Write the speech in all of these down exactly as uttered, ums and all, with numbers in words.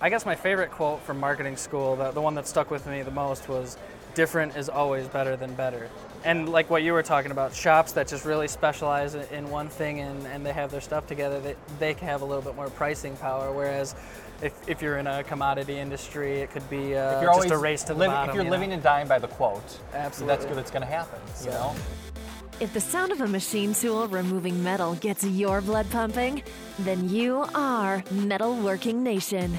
I guess my favorite quote from marketing school, the, the one that stuck with me the most, was different is always better than better. And like what you were talking about, shops that just really specialize in one thing and, and they have their stuff together, they, they can have a little bit more pricing power, whereas if, if you're in a commodity industry, it could be uh, just a race to the living, bottom. If you're you living know? and dying by the quote, absolutely, that's, that's going to happen. So. You know? If the sound of a machine tool removing metal gets your blood pumping, then you are Metalworking Nation.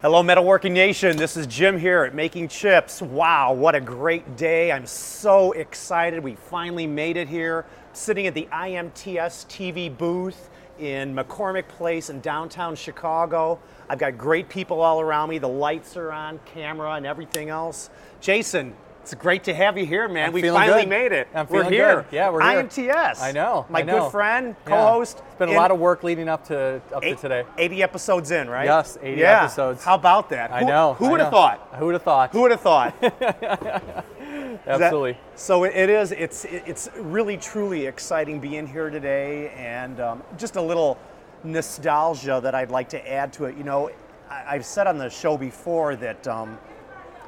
Hello, Metalworking Nation. This is Jim here at Making Chips. Wow, what a great day. I'm so excited. We finally made it here. Sitting at the I M T S T V booth in McCormick Place in downtown Chicago. I've got great people all around me. The lights are on, camera and everything else. Jason, it's great to have you here, man. I'm we finally good. made it. I'm we're here. Good. Yeah, we're here. I M T S. I know. My I know. good friend, co-host. Yeah. It's been a lot of work leading up to up eight, to today. eighty episodes in, right? Yes, eighty yeah. episodes. How about that? I who, know. Who would have thought? Who would have thought? Who would have thought? Absolutely. That, so it is. It's it's really truly exciting being here today, and um, just a little nostalgia that I'd like to add to it. You know, I, I've said on the show before that um,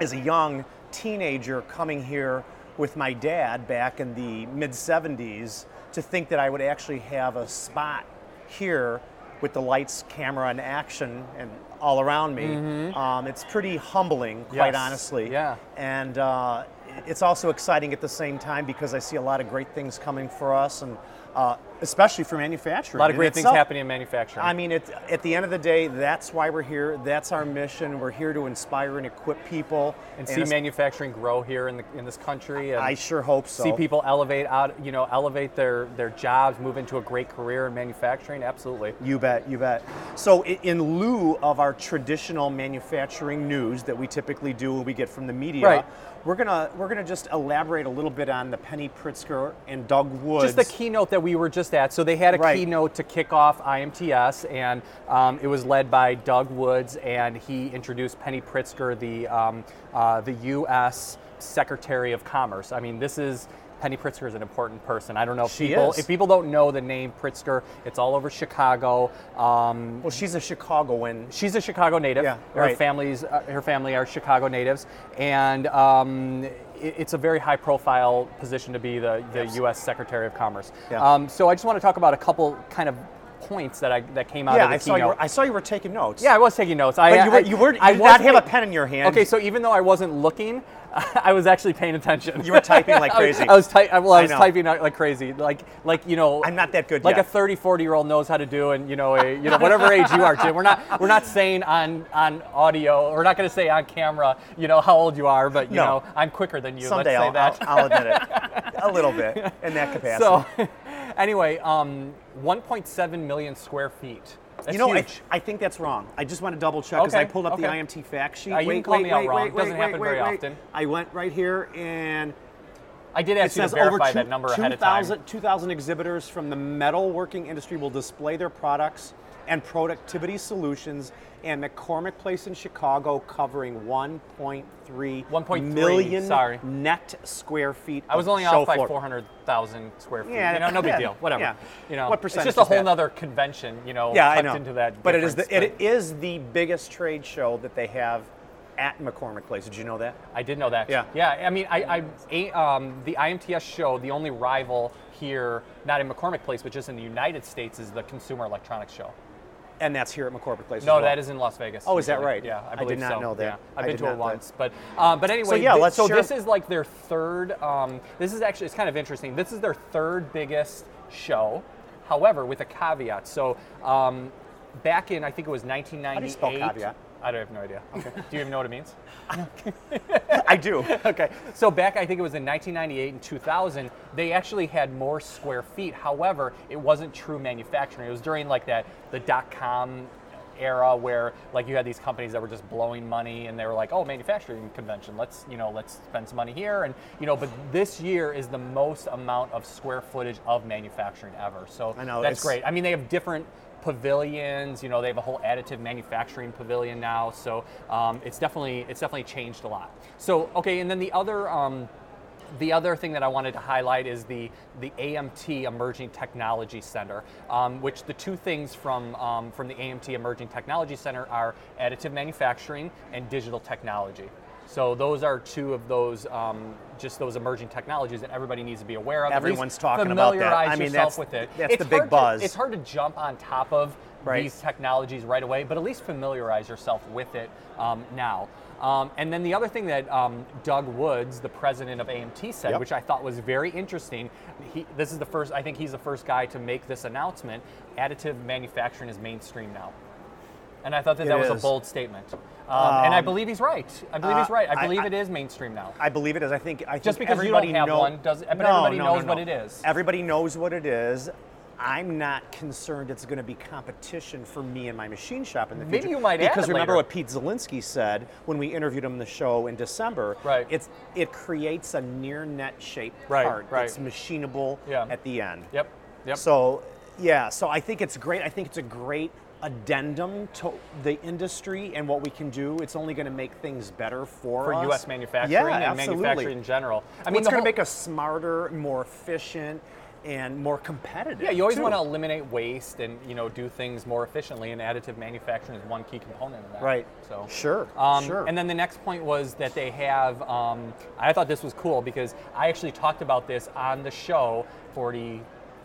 as a young teenager coming here with my dad back in the mid seventies, to think that I would actually have a spot here with the lights, camera, and action and all around me. Mm-hmm. Um, it's pretty humbling, quite yes. honestly. Yeah. And uh, it's also exciting at the same time because I see a lot of great things coming for us, and uh, especially for manufacturing. A lot of great itself. things happening in manufacturing. I mean, it, at the end of the day, that's why we're here. That's our mission. We're here to inspire and equip people. And, and see manufacturing grow here in the, in this country. And I sure hope so. See people elevate out, you know, elevate their, their jobs, move into a great career in manufacturing. Absolutely. You bet, you bet. So in lieu of our traditional manufacturing news that we typically do and we get from the media, right. we're gonna we're gonna just elaborate a little bit on the Penny Pritzker and Doug Woods. Just the keynote that we were just at. So they had a right. keynote to kick off I M T S, and um, it was led by Doug Woods, and he introduced Penny Pritzker, the um, uh, the U S Secretary of Commerce. I mean, this is Penny Pritzker is an important person. I don't know if she people is. if people don't know the name Pritzker, it's all over Chicago. Um, well, she's a Chicagoan. She's a Chicago native. Yeah, right. Her family's uh, her family are Chicago natives, and. Um, It's a very high-profile position to be the, the yes. U S Secretary of Commerce. Yeah. Um, so I just want to talk about a couple kind of points that I that came out yeah, of the I keynote. Saw you were, I saw you were taking notes. Yeah, I was taking notes. But I you were, you were you I did not have a pen in your hand. Okay, so even though I wasn't looking, I was actually paying attention. You were typing like crazy. I was, I was, ty- well, I was I typing like crazy. Like, like you know. I'm not that good like yet. Like a thirty, forty-year-old knows how to do, and you know, a, you know, whatever age you are, Jim. We're not, we're not saying on, on audio. We're not going to say on camera, you know, how old you are. But you no. know, I'm quicker than you. Someday let's say I'll, that. I'll, I'll admit it, a little bit in that capacity. So, anyway, um, one point seven million square feet. That's you know, I, I think that's wrong. I just want to double check because okay, I pulled up okay. the I M T fact sheet. Uh, you wait, can call wait, me out wait, wrong. Wait, it doesn't wait, happen wait, very wait. often. I went right here and I did ask you to verify two, that number ahead of time. two thousand exhibitors from the metalworking industry will display their products and productivity solutions and McCormick Place in Chicago, covering one point three million sorry. net square feet. I was only off by four hundred thousand square feet. Yeah, you know, no big yeah, deal. Whatever. Yeah. You know, what percentage? It's just a whole other convention. You know, yeah, I know. Into that but it is the but it is the biggest trade show that they have at McCormick Place. Did you know that? I did know that. Yeah. Yeah. I mean, I, I um, the I M T S show, the only rival here, not in McCormick Place, but just in the United States, is the Consumer Electronics Show. And that's here at McCormick Place. No, as well. That is in Las Vegas. Oh, usually. Is that right? Yeah, I, believe I did not so. know that. Yeah, I've I been to it once, that. but uh, but anyway. So yeah, th- let's. So share. This is like their third. Um, this is actually it's kind of interesting. This is their third biggest show, however, with a caveat. So um, back in I think it was nineteen ninety-eight. How do you spell caveat? I don't have no idea. Okay. Do you even know what it means? I do. Okay. So back, I think it was in nineteen ninety-eight and two thousand, they actually had more square feet. However, it wasn't true manufacturing. It was during like that, the dot-com era where like you had these companies that were just blowing money and they were like, oh, manufacturing convention, let's, you know, let's spend some money here. And, you know, but this year is the most amount of square footage of manufacturing ever. So I know, that's it's... great. I mean, they have different pavilions, you know, they have a whole additive manufacturing pavilion now. So um, it's definitely, it's definitely changed a lot. So, okay. And then the other, um, The other thing that I wanted to highlight is the the A M T Emerging Technology Center, um, which the two things from um, from the A M T Emerging Technology Center are additive manufacturing and digital technology. So those are two of those, um, just those emerging technologies that everybody needs to be aware of. Everyone's talking about that. I mean, that's, with it. that's the big buzz. To, it's hard to jump on top of right. these technologies right away, but at least familiarize yourself with it um, now. Um, and then the other thing that um, Doug Woods, the president of A M T, said, yep. which I thought was very interesting, he, this is the first, I think he's the first guy to make this announcement, additive manufacturing is mainstream now. And I thought that it that was is. a bold statement. Um, um, and I believe he's right. I believe uh, he's right. I believe I, I, it is mainstream now. I believe it is. I think, I think Just because everybody you don't have know, one, doesn't, but no, everybody no, knows no, no. what it is. Everybody knows what it is. I'm not concerned it's going to be competition for me and my machine shop in the future. Maybe you might add it later. Because remember what Pete Zielinski said when we interviewed him on the show in December. Right. It's it creates a near net shaped right, part. Right. It's machinable yeah. at the end. Yep. Yep. So yeah. So I think it's great. I think it's a great addendum to the industry and what we can do. It's only going to make things better for, for us. For U S manufacturing yeah, and absolutely. manufacturing in general. I well, mean, it's going to whole... make us smarter, more efficient, and more competitive. Yeah, you always too. want to eliminate waste and, you know, do things more efficiently, and additive manufacturing is one key component of that. Right. So Sure, um, sure. And then the next point was that they have, um, I thought this was cool because I actually talked about this on the show forty,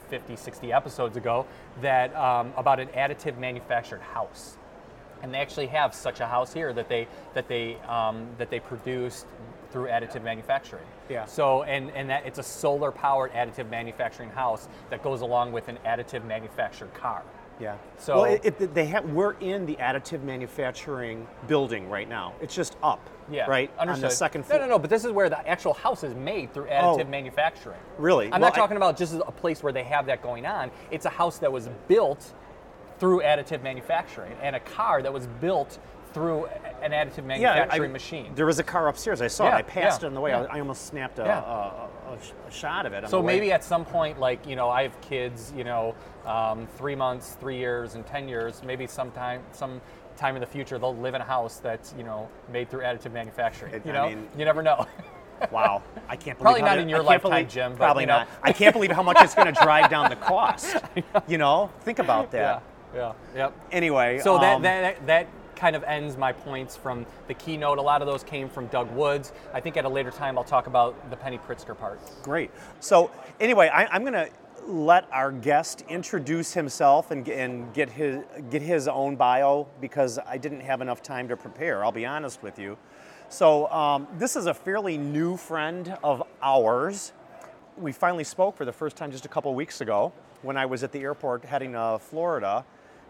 fifty, sixty episodes ago, that um, about an additive manufactured house. And they actually have such a house here that they that they um, that they produced through additive manufacturing. Yeah. So and, and that it's a solar powered additive manufacturing house that goes along with an additive manufactured car. Yeah. So well, it, it, they have, we're in the additive manufacturing building right now. It's just up. Yeah. Right. Understood. On the second floor. No, no, no. But this is where the actual house is made through additive oh, manufacturing. Really? I'm well, not talking I, about just a place where they have that going on. It's a house that was built through additive manufacturing and a car that was built through an additive manufacturing yeah, I, machine. There was a car upstairs. I saw yeah, it. I passed yeah, it on the way. Yeah. I, I almost snapped a, yeah. a, a, a shot of it. On so the way. Maybe at some point, like, you know, I have kids, you know, um, three months, three years, and ten years. Maybe sometime, some time in the future, they'll live in a house that's, you know, made through additive manufacturing. It, you know, I mean, you never know. Wow, I can't believe probably not it, in your lifetime, believe, Jim. But probably you know. not. I can't believe how much it's going to drive down the cost. know. You know, think about that. Yeah. Yeah. Yep. Anyway, so um, that that that. kind of ends my points from the keynote. A lot of those came from Doug Woods. I think at a later time I'll talk about the Penny Pritzker part. Great. So anyway, I, I'm going to let our guest introduce himself and, and get his get his own bio because I didn't have enough time to prepare. I'll be honest with you. So um, this is a fairly new friend of ours. We finally spoke for the first time just a couple weeks ago when I was at the airport heading to Florida.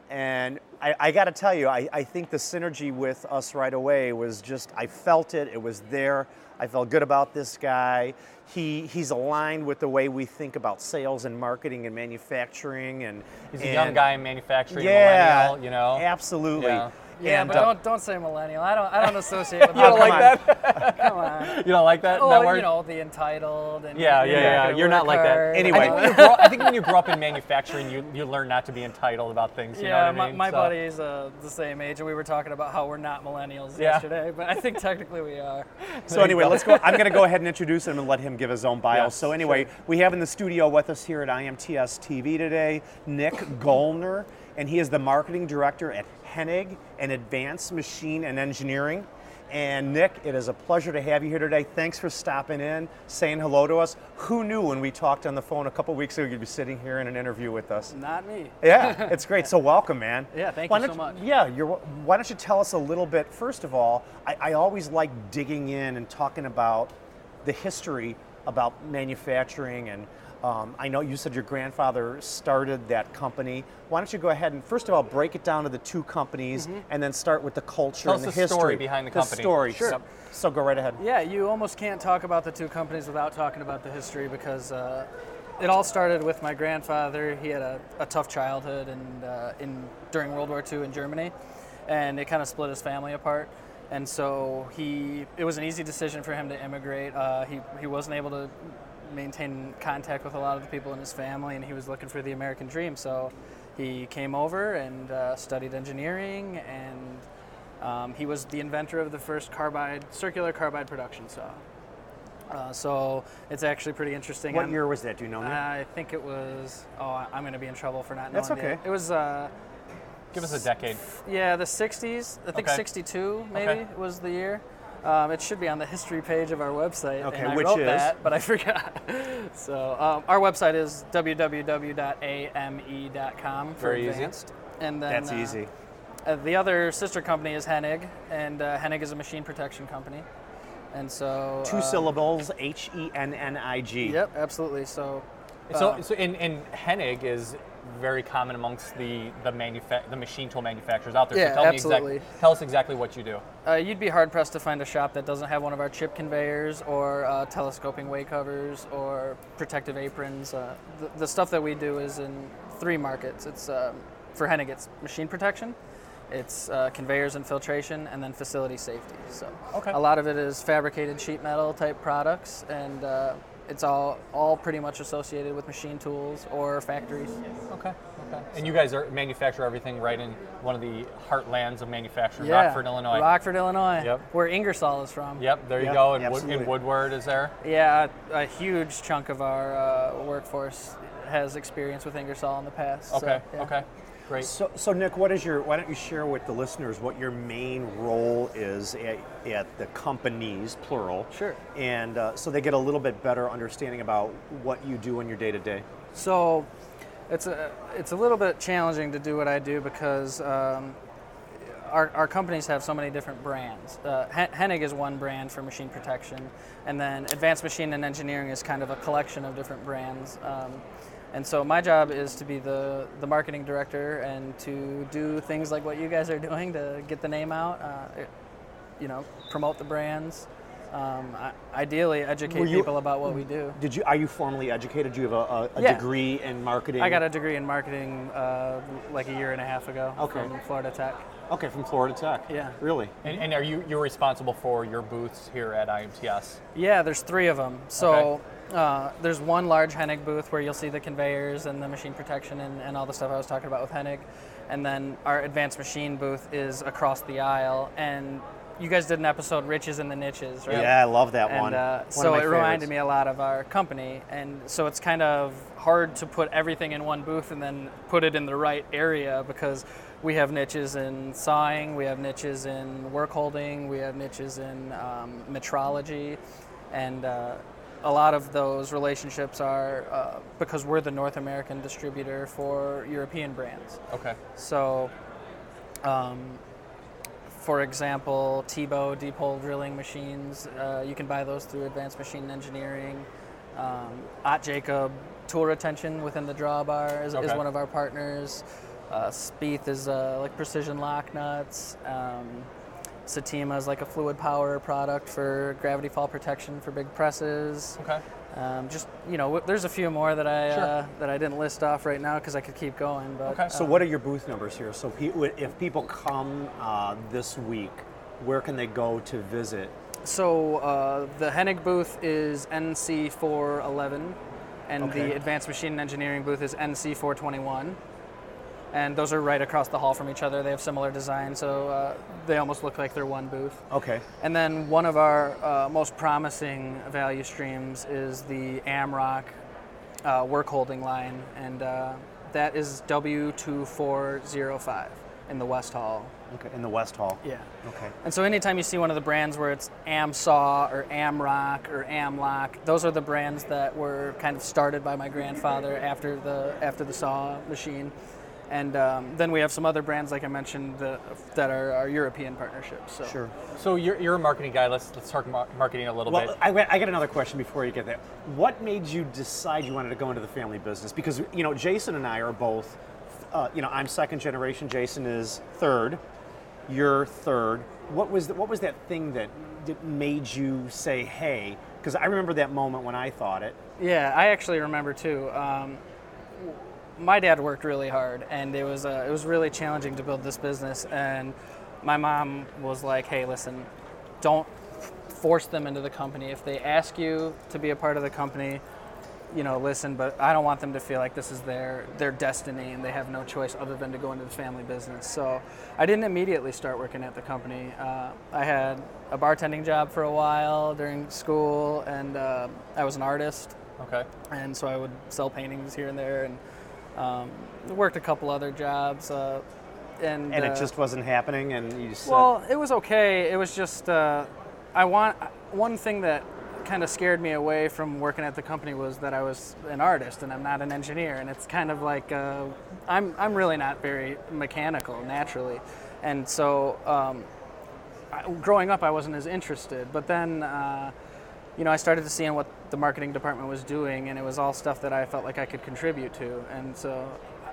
And I, I got to tell you, I, I think the synergy with us right away was just, I felt it, it was there. I felt good about this guy. He He's aligned with the way we think about sales and marketing and manufacturing. and He's and, a young guy in manufacturing, yeah, millennial, you know. Absolutely. Yeah. Yeah, and, but uh, don't don't say millennial. I don't I don't associate with. You don't like on. that. Come on. You don't like that. Oh, that you know the entitled. And yeah, yeah, yeah. You're, you're not like hard. that. Anyway, I think, when you grow, I think when you grow up in manufacturing, you you learn not to be entitled about things. You yeah, know what my, I mean? my so. buddy's uh, the same age, and we were talking about how we're not millennials yeah. yesterday, but I think technically we are. So anyway, let's go. I'm going to go ahead and introduce him and let him give his own bio. Yeah, so anyway, sure. we have in the studio with us here at I M T S T V today, Nick Goellner, and he is the marketing director at Hennig and Advanced Machine and Engineering. And Nick, it is a pleasure to have you here today. Thanks for stopping in, saying hello to us. Who knew when we talked on the phone a couple weeks ago you'd be sitting here in an interview with us? Not me. Yeah, it's great. So welcome, man. Yeah, thank why you so much. Yeah, you're, why don't you tell us a little bit, first of all, I, I always like digging in and talking about the history about manufacturing and Um, I know you said your grandfather started that company. Why don't you go ahead and first of all break it down to the two companies, mm-hmm. and then start with the culture Tell and the, the history story behind the, the company. Story. Sure. So, so go right ahead. Yeah, you almost can't talk about the two companies without talking about the history, because uh, it all started with my grandfather. He had a, a tough childhood and uh, in during World War Two in Germany, and it kind of split his family apart. And so he, it was an easy decision for him to immigrate. Uh, he he wasn't able to maintain contact with a lot of the people in his family, and he was looking for the American dream. So he came over and uh, studied engineering, and um, he was the inventor of the first carbide, circular carbide production saw. Uh, so it's actually pretty interesting. What I'm, year was that? Do you know? Nick? I think it was. Oh, I'm going to be in trouble for not knowing. That's okay. The, it was. Uh, Give us a decade. Yeah, the sixties. I think okay. sixty-two maybe okay. was the year. Um, it should be on the history page of our website. Okay, and I which wrote is? That, but I forgot. So um, our website is w w w dot a m e dot com for Very Advanced. Easy. And then, That's uh, easy. Uh, the other sister company is Hennig, and uh, Hennig is a machine protection company. And so two um, syllables, H E N N I G. Yep, absolutely. So, uh, so, so in, in Hennig is very common amongst the the, manufa- the machine tool manufacturers out there. Yeah, so tell absolutely. Me exact- tell us exactly what you do. Uh, you'd be hard-pressed to find a shop that doesn't have one of our chip conveyors or uh, telescoping way covers or protective aprons. Uh, the, the stuff that we do is in three markets. It's um, for Hennig, it's machine protection, it's uh, conveyors and filtration, and then facility safety. So okay. a lot of it is fabricated sheet metal type products, and uh, it's all, all pretty much associated with machine tools or factories. Okay, okay. And you guys are manufacture everything right in one of the heartlands of manufacturing, yeah. Rockford, Illinois. Rockford, Illinois, yep. Where Ingersoll is from. Yep, there you yep, go, and, Wood, and Woodward is there. Yeah, a, a huge chunk of our uh, workforce has experience with Ingersoll in the past. Okay, so, yeah. okay, great. So, so Nick, what is your? Why don't you share with the listeners what your main role is at, at the companies, plural. Sure. And uh, so they get a little bit better understanding about what you do in your day-to-day. So it's a, it's a little bit challenging to do what I do because um, our, our companies have so many different brands. Uh, Hennig is one brand for machine protection, and then Advanced Machine and Engineering is kind of a collection of different brands. Um, And so my job is to be the, the marketing director and to do things like what you guys are doing to get the name out, uh, you know, promote the brands, um, ideally educate you, people about what we do. Did you? Are you formally educated? Do you have a, a yeah. degree in marketing? I got a degree in marketing uh, like a year and a half ago okay. from Florida Tech. Okay, from Florida Tech. Yeah. Really? And, and are you you're responsible for your booths here at I M T S? Yeah, there's three of them. So. Okay. Uh, there's one large Hennig booth where you'll see the conveyors and the machine protection and, and all the stuff I was talking about with Hennig. And then our Advanced Machine booth is across the aisle. And you guys did an episode, Riches in the Niches, right? Yeah, I love that and, one. Uh, one. So it favorites. Reminded me a lot of our company. And so it's kind of hard to put everything in one booth and then put it in the right area, because we have niches in sawing, we have niches in work holding, we have niches in um, metrology, and... Uh, a lot of those relationships are uh, because we're the North American distributor for European brands. Okay. So, um, for example, Tibo deep hole drilling machines, uh, you can buy those through Advanced Machine and Engineering. Um, Ott-Jakob tool retention within the drawbar is, okay. is one of our partners. Uh, Spieth is uh, like precision lock nuts. Um, Satima is like a fluid power product for gravity fall protection for big presses. Okay. Um, just you know, w- there's a few more that I sure. uh, that I didn't list off right now because I could keep going. But okay. So um, what are your booth numbers here? So pe- if people come uh, this week, where can they go to visit? So uh, the Hennig booth is N C four eleven, and okay. the Advanced Machine and Engineering booth is N C four twenty-one. And those are right across the hall from each other. They have similar designs, so uh, they almost look like they're one booth. Okay. And then one of our uh, most promising value streams is the Amrock uh, work holding line, and uh, that is W two four zero five in the West Hall. Okay, in the West Hall. Yeah. Okay. And so anytime you see one of the brands where it's AmSaw or Amrock or Amlock, those are the brands that were kind of started by my grandfather after the after the saw machine. And um, then we have some other brands, like I mentioned, the, that are our European partnerships. So. Sure. So you're, you're a marketing guy. Let's let's talk mar- marketing a little well, bit. Well, I, I got another question before you get there. What made you decide you wanted to go into the family business? Because, you know, Jason and I are both, uh, you know, I'm second generation. Jason is third. You're third. What was the, what was that thing that, that made you say, hey? Because I remember that moment when I thought it. Yeah, I actually remember too. Um, My dad worked really hard, and it was uh, it was really challenging to build this business. And my mom was like, "Hey, listen, don't force them into the company. If they ask you to be a part of the company, you know, listen. But I don't want them to feel like this is their their destiny, and they have no choice other than to go into the family business." So I didn't immediately start working at the company. Uh, I had a bartending job for a while during school, and uh, I was an artist. Okay. And so I would sell paintings here and there, and Um, worked a couple other jobs, uh, and and it uh, just wasn't happening. And you just well, said... it was okay. It was just uh, I want one thing that kind of scared me away from working at the company was that I was an artist and I'm not an engineer, and it's kind of like uh, I'm I'm really not very mechanical naturally, and so um, I, growing up I wasn't as interested. But then uh, you know I started to see in what the marketing department was doing, and it was all stuff that I felt like I could contribute to. And so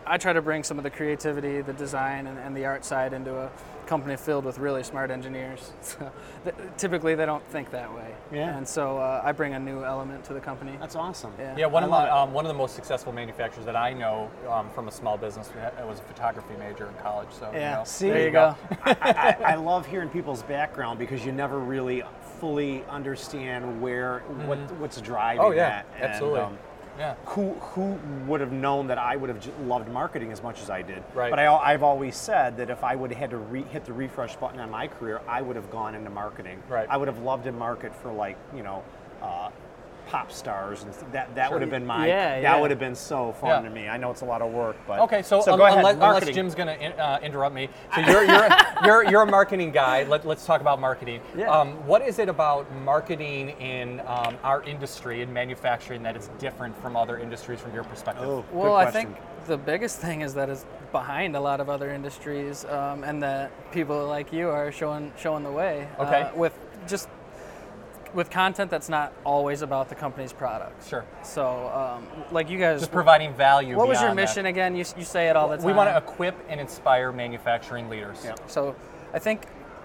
I try to bring some of the creativity, the design, and, and the art side into a company filled with really smart engineers. So th- typically they don't think that way. Yeah. And so uh, I bring a new element to the company. That's awesome. Yeah, yeah one, of my, um, one of the most successful manufacturers that I know um, from a small business, I was a photography major in college. So yeah, you know, see, there you, you go. go. I, I, I love hearing people's background because you never really fully understand where mm-hmm. what what's driving that. Oh yeah, that. absolutely. And, um, Yeah. Who who would have known that I would have loved marketing as much as I did? Right. But I, I've always said that if I would have had to re, hit the refresh button on my career, I would have gone into marketing. Right. I would have loved to market for like you know, uh, pop stars and th- that that sure. would have been my yeah, that yeah. would have been so fun yeah. to me. I know it's a lot of work, but okay. So, so um, go ahead. Unless, unless Jim's going to in, uh, interrupt me, so you're you're a, you're, you're a marketing guy. Let, let's talk about marketing. Yeah. Um, what is it about marketing in um, our industry and manufacturing that is different from other industries from your perspective? Oh, well, I think the biggest thing is that it's behind a lot of other industries, um, and that people like you are showing showing the way. Okay. Uh, with just. With content that's not always about the company's product. Sure. So, um, like you guys... Just providing value. What was your mission that. again? You you say it all the time. We want to equip and inspire manufacturing leaders. Yeah. So, I think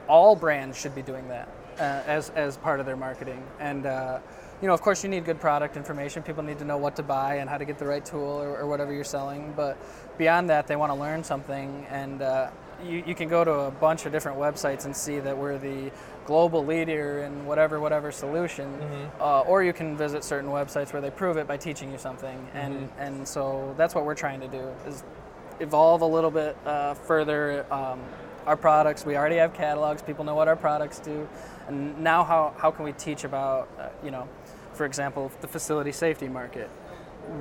all brands should be doing that uh, as, as part of their marketing. And, uh, you know, of course you need good product information. People need to know what to buy and how to get the right tool or, or whatever you're selling. But beyond that, they want to learn something. And uh, you, you can go to a bunch of different websites and see that we're the... global leader in whatever whatever solution, mm-hmm. uh, or you can visit certain websites where they prove it by teaching you something, mm-hmm. and and so that's what we're trying to do is evolve a little bit uh, further. Um, our products, we already have catalogs. People know what our products do, and now how how can we teach about uh, you know, for example, the facility safety market.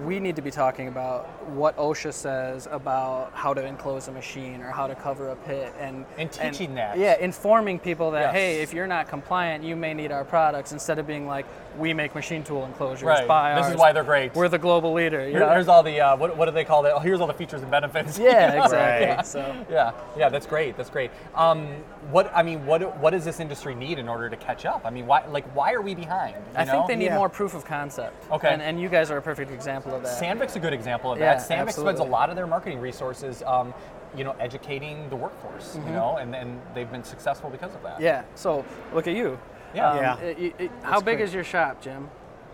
We need to be talking about what OSHA says about how to enclose a machine or how to cover a pit, and and teaching and, that. Yeah, informing people that yes. hey, if you're not compliant, you may need our products. Instead of being like, we make machine tool enclosures. Right. Buy this ours. Is why they're great. We're the global leader. You Here, know? Here's all the uh, what, what do they call that? Oh, here's all the features and benefits. Yeah, you know? Exactly. Yeah. So yeah, yeah, that's great. That's great. Um, what I mean, what what does this industry need in order to catch up? I mean, why like why are we behind? You I know? think they need yeah. more proof of concept. Okay, and, and you guys are a perfect example. Of that. Sandvik's a good example of that. Yeah, Sandvik spends a lot of their marketing resources, um, you know, educating the workforce, mm-hmm. you know, and then they've been successful because of that. Yeah. So look at you. Yeah. Um, yeah. It, it, how big great. is your shop, Jim?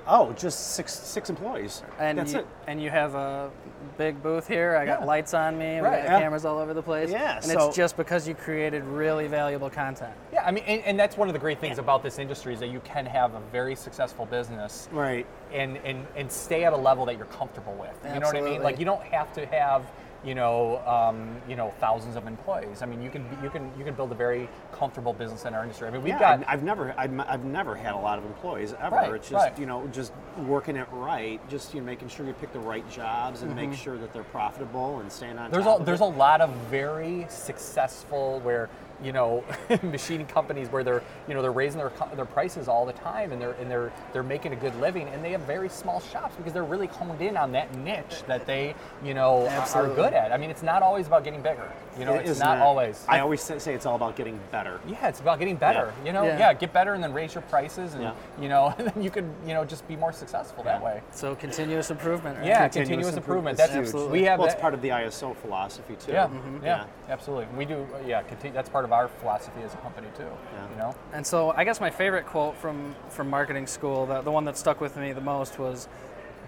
Oh, just six six employees. And That's you, it. And you have a big booth here. I got yeah. lights on me. Right. We got yeah. cameras all over the place. Yeah. And so, it's just because you created really valuable content. Yeah. I mean, and, and that's one of the great things yeah. about this industry is that you can have a very successful business. Right. And and, and stay at a level that you're comfortable with. You Absolutely. know what I mean? Like you don't have to have. You know, um, you know, thousands of employees. I mean, you can you can you can build a very comfortable business in our industry. I mean, we've yeah, got. I've never I've, I've never had a lot of employees ever. Right, it's just right. you know just working it right, just you know, making sure you pick the right jobs and mm-hmm. make sure that they're profitable and staying on. There's top a, of there's it. a lot of very successful where you know, machine companies where they're, you know, they're raising their their prices all the time, and they're and they're they're making a good living, and they have very small shops because they're really honed in on that niche that they, you know, Absolutely. Are good at. I mean, it's not always about getting bigger. You know, it it's not it? always. I always say it's all about getting better. Yeah, it's about getting better. Yeah. You know, yeah. yeah, get better and then raise your prices, and yeah. you know, and then you could, you know, just be more successful yeah. that way. So continuous improvement. Right? Yeah, continuous, continuous improvement. improvement. That's absolutely. We have well, that. It's part of the I S O philosophy too. Yeah, mm-hmm. yeah, yeah, absolutely. We do. Yeah, continue, that's part of our philosophy as a company too. Yeah. You know. And so I guess my favorite quote from from marketing school, the, the one that stuck with me the most was,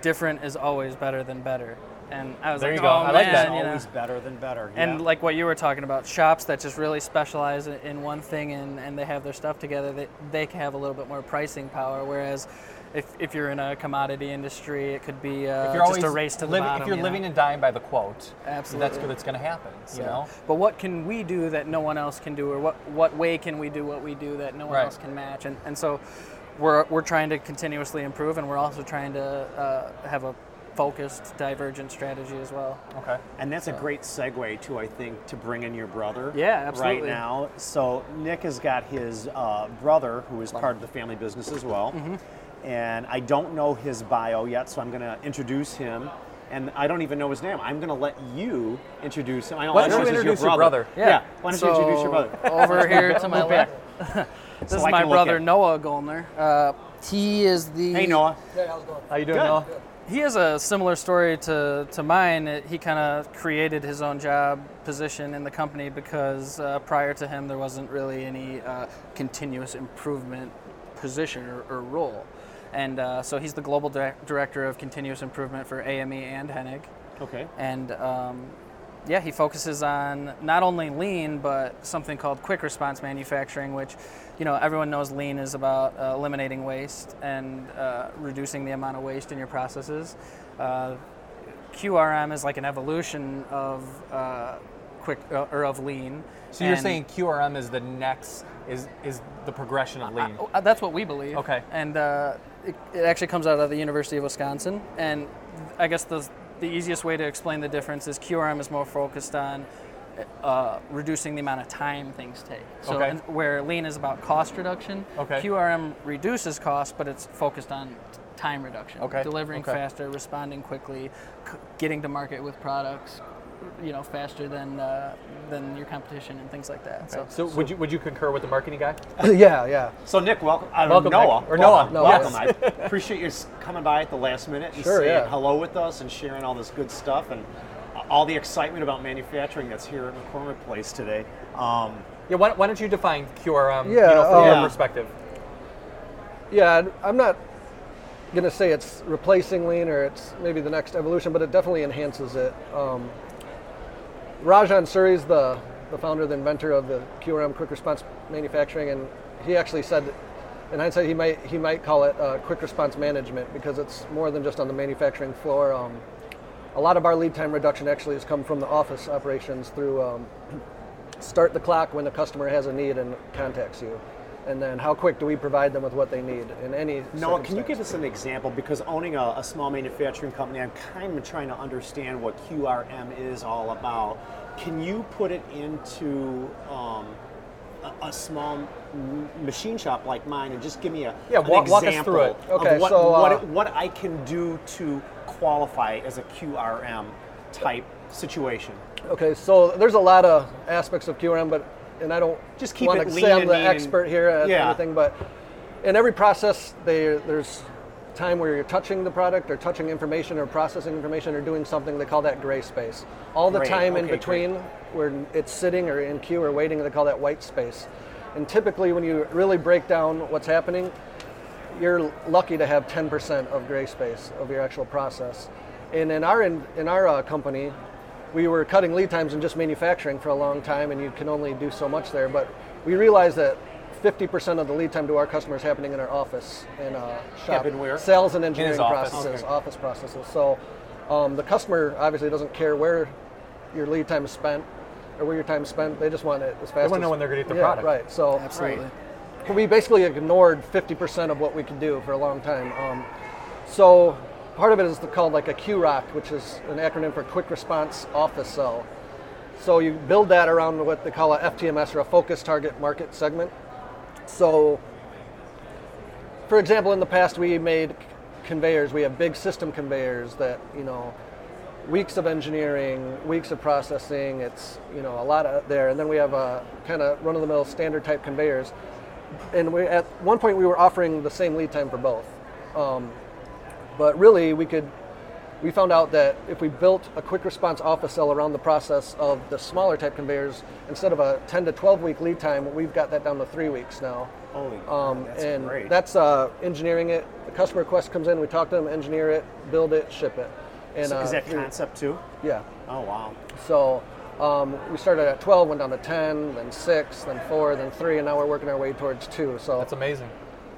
"Different is always better than better." And I was there like, you oh, go. I man, like that. You know? Always better than better. Yeah. And like what you were talking about, shops that just really specialize in one thing and, and they have their stuff together, they, they can have a little bit more pricing power. Whereas if if you're in a commodity industry, it could be uh, if you're just a race to the living, bottom. If you're you living know? and dying by the quote, Absolutely. that's what's going to happen. So, you know? But what can we do that no one else can do? Or what, what way can we do what we do that no one right. else can match? And and so we're, we're trying to continuously improve, and we're also trying to uh, have a focused, divergent strategy as well. Okay. And that's so. a great segue to, I think, to bring in your brother. Yeah, absolutely. Right now. So Nick has got his uh, brother, who is part of the family business as well. Mm-hmm. And I don't know his bio yet, so I'm going to introduce him. And I don't even know his name. I'm going to let you introduce him. I don't Why don't you introduce your brother? Your brother. Yeah. yeah. Why don't so, you introduce your brother? Over here to my left. This so is I my brother, Noah Goellner. Uh, he is the... Hey, Noah. Hey, how's it going? How you doing, Good. Noah? Good. He has a similar story to, to mine. He kind of created his own job position in the company because uh, prior to him, there wasn't really any uh, continuous improvement position or, or role. And uh, so he's the global dire- director of continuous improvement for A M E and Hennig. Okay. And um, yeah, he focuses on not only lean, but something called quick response manufacturing, which, you know, everyone knows lean is about uh, eliminating waste and uh, reducing the amount of waste in your processes. Uh, Q R M is like an evolution of uh, quick uh, or of lean. So you're and saying Q R M is the next is is the progression of lean. I, I, that's what we believe. Okay. And uh, it, it actually comes out of the University of Wisconsin, and I guess the the easiest way to explain the difference is Q R M is more focused on Uh, reducing the amount of time things take. So okay. where lean is about cost reduction, okay. Q R M reduces cost, but it's focused on time reduction. Okay. Delivering okay. faster, responding quickly, c- getting to market with products, you know, faster than uh, than your competition and things like that. Okay. So, so, so would you would you concur with the marketing guy? yeah, yeah. So Nick, welcome. Uh, welcome Noah Nick. or Noah. Noah. Welcome. Yes. I appreciate you coming by at the last minute and sure, saying yeah. hello with us and sharing all this good stuff and all the excitement about manufacturing that's here at McCormick Place today. Um, yeah, why, why don't you define Q R M yeah, you know, from um, your perspective? Yeah, I'm not going to say it's replacing lean or it's maybe the next evolution, but it definitely enhances it. Um, Rajan Suri is the, the founder, the inventor of the Q R M Quick Response Manufacturing, and he actually said, in hindsight, he might he might call it uh, Quick Response Management because it's more than just on the manufacturing floor. Um, A lot of our lead time reduction actually has come from the office operations through um, start the clock when the customer has a need and contacts you. And then how quick do we provide them with what they need in any circumstance? Noah, can you give us an example? Because owning a, a small manufacturing company, I'm kind of trying to understand what Q R M is all about. Can you put it into um, a, a small machine shop like mine and just give me a yeah, walk, walk us through it. Okay, of what, so, uh, what, it, what I can do to qualify as a Q R M type situation. Okay, so there's a lot of aspects of Q R M, but and I don't just keep it lean. I'm the expert here at yeah. anything, but in every process, they, there's time where you're touching the product or touching information or processing information or doing something. They call that gray space. All the gray, time okay, in between great. where it's sitting or in queue or waiting, they call that white space. And typically, when you really break down what's happening, you're lucky to have ten percent of gray space of your actual process. And in our in, in our uh, company, we were cutting lead times in just manufacturing for a long time, and you can only do so much there. But we realized that fifty percent of the lead time to our customers happening in our office and uh, shop, yeah, sales and engineering processes, office. Okay. office processes. So um, the customer obviously doesn't care where your lead time is spent or where your time is spent. They just want it as fast as... They want to know when they're going to get their yeah, product. Right. So absolutely. Right. We basically ignored fifty percent of what we could do for a long time. Um, so part of it is called like a Q R O C, which is an acronym for Quick Response Office Cell. So you build that around what they call a F T M S, or a focused target market segment. So, for example, in the past we made conveyors. We have big system conveyors that, you know, weeks of engineering, weeks of processing. It's, you know, a lot of there. And then we have a kind of run-of-the-mill standard type conveyors. And we, at one point we were offering the same lead time for both. Um, but really we could, we found out that if we built a quick response office cell around the process of the smaller type conveyors, instead of a ten to twelve week lead time, we've got that down to three weeks now. Holy um, that's and great. That's uh, engineering it. The customer request comes in, we talk to them, engineer it, build it, ship it. And, so uh, is that concept too? Yeah. Oh, wow. So um, we started at twelve, went down to ten, then six, then four, then three, and now we're working our way towards two. So that's amazing.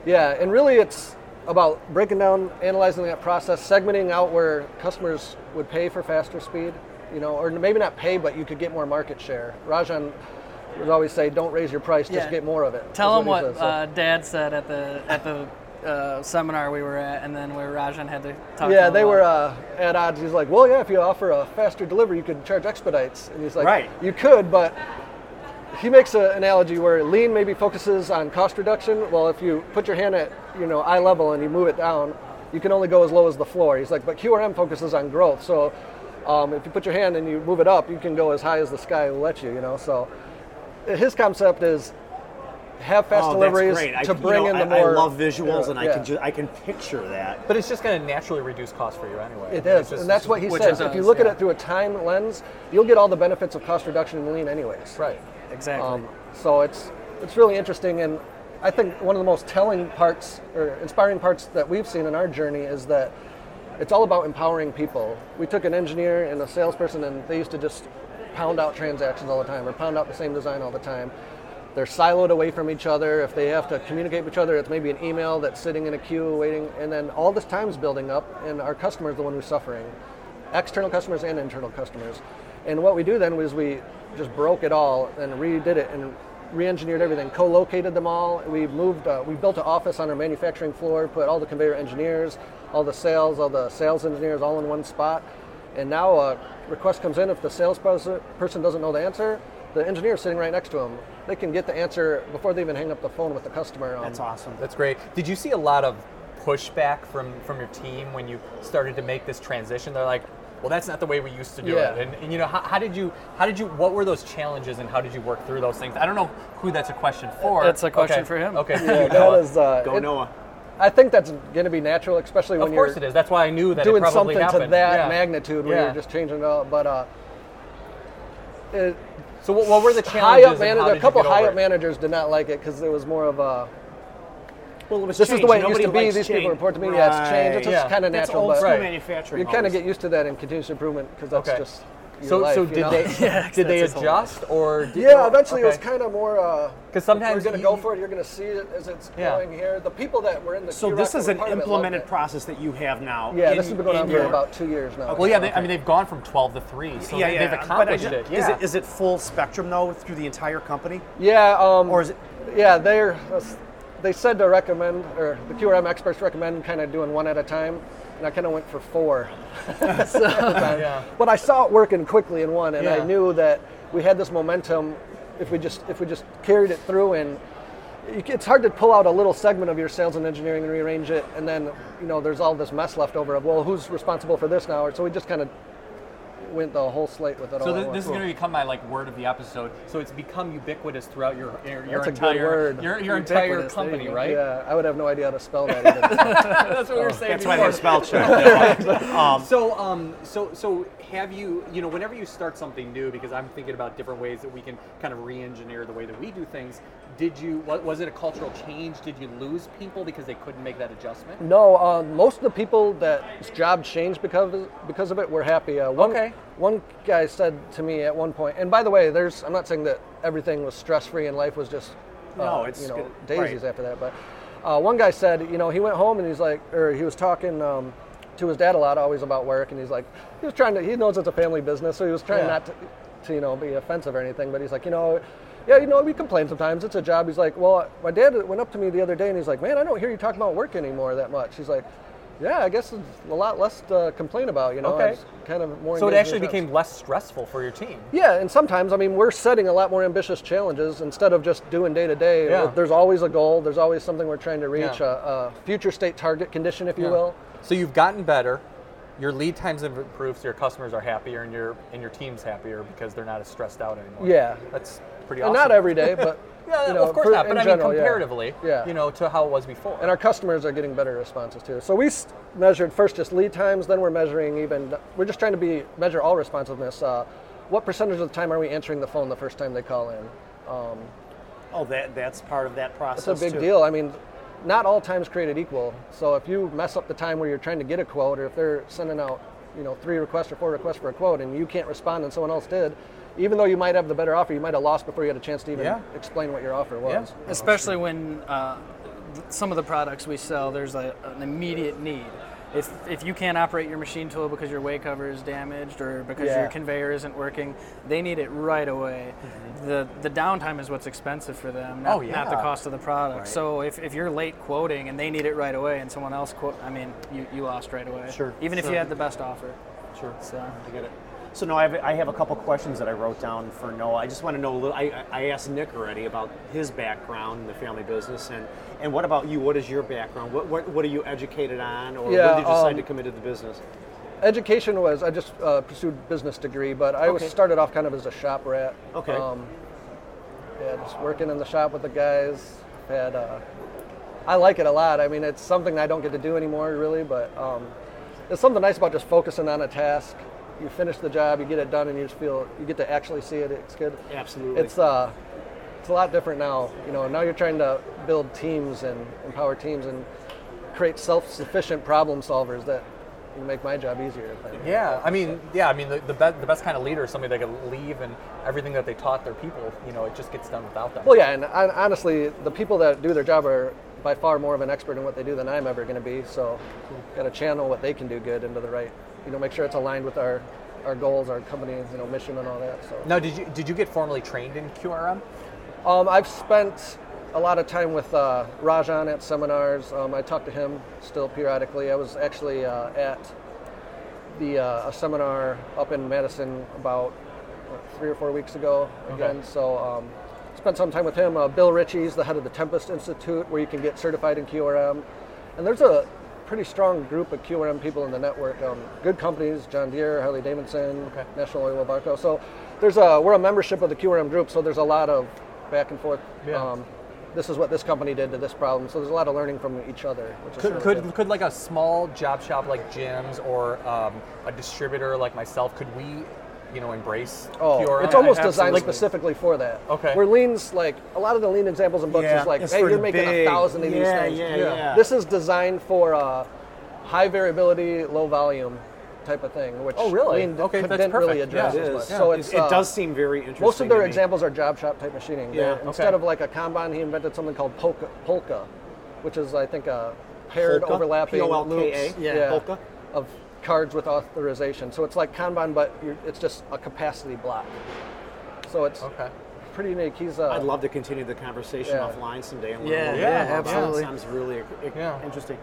Yeah, and really it's about breaking down, analyzing that process, segmenting out where customers would pay for faster speed, you know, or maybe not pay, but you could get more market share. Rajan would always say, don't raise your price, yeah. just get more of it. Tell him what, what says, so. uh, Dad said at the at the... Uh, seminar we were at, and then where Rajan had to talk. Yeah, to they about. were uh, at odds. He's like, "Well, yeah, if you offer a faster delivery, you could charge expedites." And he's like, "Right, you could," but he makes an analogy where lean maybe focuses on cost reduction. Well, if you put your hand at, you know, eye level and you move it down, you can only go as low as the floor. He's like, "But Q R M focuses on growth, so um, if you put your hand and you move it up, you can go as high as the sky will let you." You know, so his concept is. Have fast oh, deliveries I, to bring you know, in the I, more. I love visuals, yeah, and I yeah. can ju- I can picture that. But it's just going to naturally reduce cost for you anyway. It I mean, is, just, and that's what he says. If you look yeah. at it through a time lens, you'll get all the benefits of cost reduction and lean, anyways. Right. Exactly. Um, so it's it's really interesting, and I think one of the most telling parts or inspiring parts that we've seen in our journey is that it's all about empowering people. We took an engineer and a salesperson, and they used to just pound out transactions all the time, or pound out the same design all the time. They're siloed away from each other. If they have to communicate with each other, it's maybe an email that's sitting in a queue waiting, and then all this time's building up, and our customer's the one who's suffering. External customers and internal customers. And what we do then was we just broke it all and redid it and re-engineered everything, co-located them all. We moved, uh, we built an office on our manufacturing floor, put all the conveyor engineers, all the sales, all the sales engineers all in one spot. And now a request comes in, if the salesperson doesn't know the answer, the engineer sitting right next to him, they can get the answer before they even hang up the phone with the customer. Um, That's awesome. That's great. Did you see a lot of pushback from, from your team when you started to make this transition? They're like, well, that's not the way we used to do yeah. it. And, and you know, how, how did you, how did you, what were those challenges and how did you work through those things? I don't know who that's a question for. That's a question okay. for him. Okay. Yeah, that is, uh, Go it, Noah. I think that's going to be natural, especially when you're Of course you're it is. That's why I knew that doing it probably something happened. To that yeah. magnitude where yeah. you're just changing it up. But uh, it, So what, what were the challenges? High up manager, a couple high up managers did not like it because it was more of a. Well, it was this change. Is the way Nobody it used to be. These change. People report to me. Right. Yeah, it's changed. It's yeah. just kind of natural. Old but school right. manufacturing. You kind of get used to that in continuous improvement because that's okay. just. Your so life, so did you know? They yeah, did they adjust or did yeah eventually okay. it was kind of more because uh, sometimes we're going to go for it. You're going to see it as it's yeah. going here. The people that were in the so Q R O C this is an implemented process that you have now. Yeah, in, this has been going on for about two years now. Okay. Well, yeah, they, I mean they've gone from twelve to three, so yeah, they, yeah. they've accomplished just, it. Yeah. Is it. Is it full spectrum though through the entire company? Yeah, um, or is it? Yeah, they're they said to recommend or the Q R M experts recommend kind of doing one at a time. And I kind of went for four. so, yeah. But I saw it working quickly in one, and yeah. I knew that we had this momentum. If we just if we just carried it through, and it's hard to pull out a little segment of your sales and engineering and rearrange it, and then you know there's all this mess left over of well, who's responsible for this now? So we just kind of went the whole slate with it. So all this, this is going to become my like word of the episode. So it's become ubiquitous throughout your your, your entire your, your entire company, right? Yeah, I would have no idea how to spell that. Either. That's what we were saying. That's before. Why they spell check. um, so um so so have you you know whenever you start something new, because I'm thinking about different ways that we can kind of re-engineer the way that we do things. Did you was it a cultural change? Did you lose people because they couldn't make that adjustment? No, uh, most of the people that's job changed because of, because of it were happy. Uh, one, okay. One guy said to me at one point, and by the way, there's I'm not saying that everything was stress-free and life was just uh, no, it's you know good. Daisies right. after that. But uh, one guy said, you know, he went home and he's like, or he was talking um, to his dad a lot, always about work, and he's like, he was trying to. He knows it's a family business, so he was trying yeah. not to, to, you know, be offensive or anything. But he's like, you know. Yeah, you know, we complain sometimes. It's a job. He's like, well, my dad went up to me the other day and he's like, man, I don't hear you talk about work anymore that much. He's like, Yeah, I guess a lot less to complain about, you know. Okay. Kind of more. So it actually became less stressful for your team. Yeah, and sometimes, I mean, we're setting a lot more ambitious challenges instead of just doing day to day. There's always a goal. There's always something we're trying to reach, yeah. a, a future state target condition, if you yeah. will. So you've gotten better. Your lead times have improved, so your customers are happier, and your and your team's happier because they're not as stressed out anymore. Yeah, that's pretty awesome. And not every day, but yeah, you know, of course per, not. But I general, mean, comparatively, yeah. you know, to how it was before. And our customers are getting better responses too. So we st- measured first just lead times, then we're measuring even. We're just trying to be measure all responsiveness. Uh, what percentage of the time are we answering the phone the first time they call in? Um, oh, that that's part of that process. That's a big too. deal. I mean. Not all time's created equal. So if you mess up the time where you're trying to get a quote, or if they're sending out, you know, three requests or four requests for a quote, and you can't respond and someone else did, even though you might have the better offer, you might have lost before you had a chance to even yeah. explain what your offer was. Yeah. Especially when uh, some of the products we sell, there's a, an immediate need. If if you can't operate your machine tool because your way cover is damaged or because yeah. your conveyor isn't working, they need it right away. Mm-hmm. The the downtime is what's expensive for them, not, oh, yeah. not the cost of the product. Right. So if, if you're late quoting and they need it right away and someone else quote, I mean, you, you lost right away. Sure. Even sure. if you had the best offer. Sure. So I get it. So no, I have I have a couple questions that I wrote down for Noah. I just want to know a little. I, I asked Nick already about his background in the family business, and, and what about you? What is your background? What what, what are you educated on, or yeah, when did you decide um, to commit to the business? Education was I just uh, pursued business degree, but I okay. was started off kind of as a shop rat. Okay. Um, yeah, just working in the shop with the guys. Had uh, I like it a lot. I mean, it's something I don't get to do anymore, really, but um, there's something nice about just focusing on a task. You finish the job, you get it done, and you just feel you get to actually see it. It's good. Absolutely. It's uh, it's a lot different now. You know, now you're trying to build teams and empower teams and create self-sufficient problem solvers that make my job easier. I yeah, I mean, yeah, I mean, the the, be- the best kind of leader is somebody that can leave and everything that they taught their people. You know, it just gets done without them. Well, yeah, and I, honestly, the people that do their job are by far more of an expert in what they do than I'm ever going to be. So, got to channel what they can do good into the right. You know, make sure it's aligned with our, our goals, our company's, you know, mission and all that. So. Now, did you did you get formally trained in Q R M? Um, I've spent a lot of time with uh, Rajan at seminars. Um, I talk to him still periodically. I was actually uh, at the uh, a seminar up in Madison about what, three or four weeks ago again. Okay. So um, spent some time with him. Uh, Bill Ritchie's the head of the Tempest Institute, where you can get certified in Q R M, and there's a pretty strong group of Q R M people in the network. Um, good companies, John Deere, Harley-Davidson, okay. National Oil Barco. So there's a we're a membership of the Q R M group, so there's a lot of back and forth. Yeah. Um, this is what this company did to this problem. So there's a lot of learning from each other. Which could is could good. could like a small job shop like Jim's or um, a distributor like myself, could we, you know, embrace oh, Q R M? It's almost designed Absolutely. specifically for that. Okay. Where lean's like, a lot of the lean examples in books yeah, is like, hey, you're making big. a thousand of yeah, these things. Yeah, yeah. Yeah. This is designed for uh, high variability, low volume type of thing, which oh, really? lean okay, didn't perfect. really address yeah, as much. Yeah. So it's, it, it does uh, seem very interesting. Most of their examples are job shop type machining. Yeah, okay. Instead of like a Kanban, he invented something called Polka, Polka which is, I think, a paired Polka? overlapping P O L K A loops. Yeah. Yeah. Polka? Of cards with authorization. So it's like Kanban, but you're, it's just a capacity block. So it's okay. pretty unique. He's, uh, I'd love to continue the conversation yeah. offline someday. And yeah, yeah, yeah, absolutely. That sounds really yeah. interesting.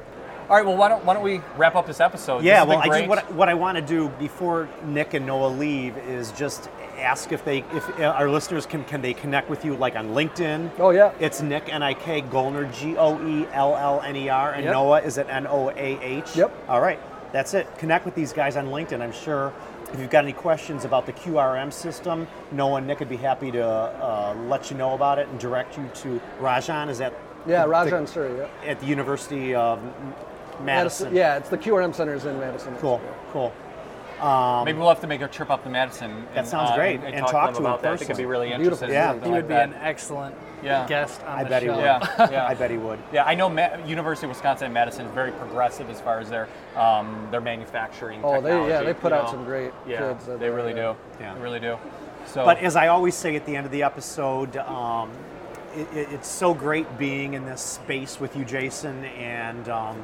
All right, well, why don't why don't we wrap up this episode? Yeah, this well, I just, what, what I want to do before Nick and Noah leave is just ask if they if our listeners can can they connect with you like on LinkedIn. Oh yeah, it's Nick N I K Goellner G O E L L N E R and yep. Noah is at N O A H. Yep. All right. That's it. Connect with these guys on LinkedIn, I'm sure. If you've got any questions about the Q R M system, Noah and Nick would be happy to uh, let you know about it and direct you to Rajan. Is that? Yeah, the, Rajan Suri. Yeah. At the University of Madison. Madison. Yeah, it's the Q R M Center is in Madison. Cool, cool. Um, Maybe we'll have to make a trip up to Madison. And, that sounds great. Uh, and, and, and talk, talk to him about that. I think it'd be really interesting. Yeah, he would be an excellent yeah. guest on I the bet show. He would. Yeah, yeah. I bet he would. Yeah, I know Ma- University of Wisconsin in Madison is very progressive as far as their um, their manufacturing. Oh, technology, they yeah, they put out know? some great yeah, kids. They there, really yeah. do. Yeah. They really do. So, but as I always say at the end of the episode, um, it, it, it's so great being in this space with you, Jason, and. Um,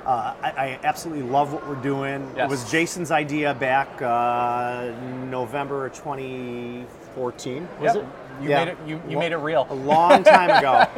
Uh, I, I absolutely love what we're doing. Yes. It was Jason's idea back uh, November of twenty fourteen. Was yep. it? You, yeah. made, it, you, you well, made it real. A long time ago.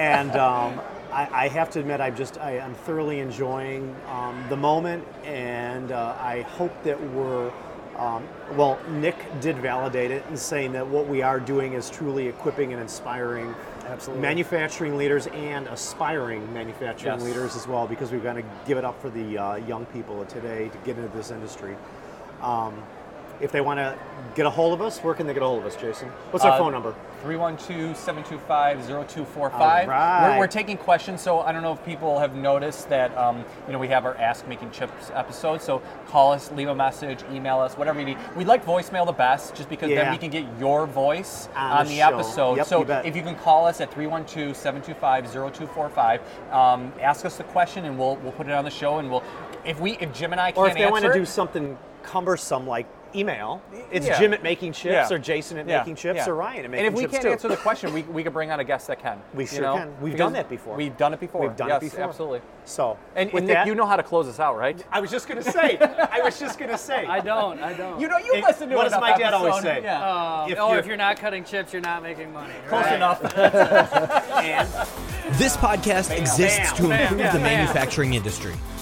And um, I, I have to admit, I'm just I, I'm thoroughly enjoying um, the moment, and uh, I hope that we're. Um, well, Nick did validate it in saying that what we are doing is truly equipping and inspiring Absolutely. manufacturing leaders and aspiring manufacturing yes. leaders as well, because we've got to give it up for the uh, young people today to get into this industry. Um, if they want to get a hold of us, where can they get a hold of us, Jason? What's our uh, phone number? three one two, seven two five, zero two four five. Right. We're, we're taking questions, so I don't know if people have noticed that um, you know, we have our Ask Making Chips episode, so call us, leave a message, email us, whatever you need. We like voicemail the best, just because yeah. then we can get your voice on, on the, the episode. Yep, so you if you can call us at three one two, seven two five, zero two four five, um, ask us the question, and we'll we'll put it on the show, and we'll, if we, if Jim and I can't answer. Or if they answer, want to do something cumbersome, like email. It's yeah. Jim at Making Chips, yeah. or Jason at yeah. Making Chips, yeah. or Ryan at Making Chips. And if we Chips can't too. answer the question, we we can bring on a guest that can. We sure you know? can. We've because done that before. We've done it before. We've done yes, it before. Absolutely. So, and, and Nick, that, you know how to close us out, right? I was just going to say. I was just going to say. I don't. I don't. You know, you it, listen to what does my dad always say? Yeah. Uh, if oh, you're, if you're not cutting chips, you're not making money. Close right. enough. And this podcast bam, exists bam, to improve bam, the bam. manufacturing industry.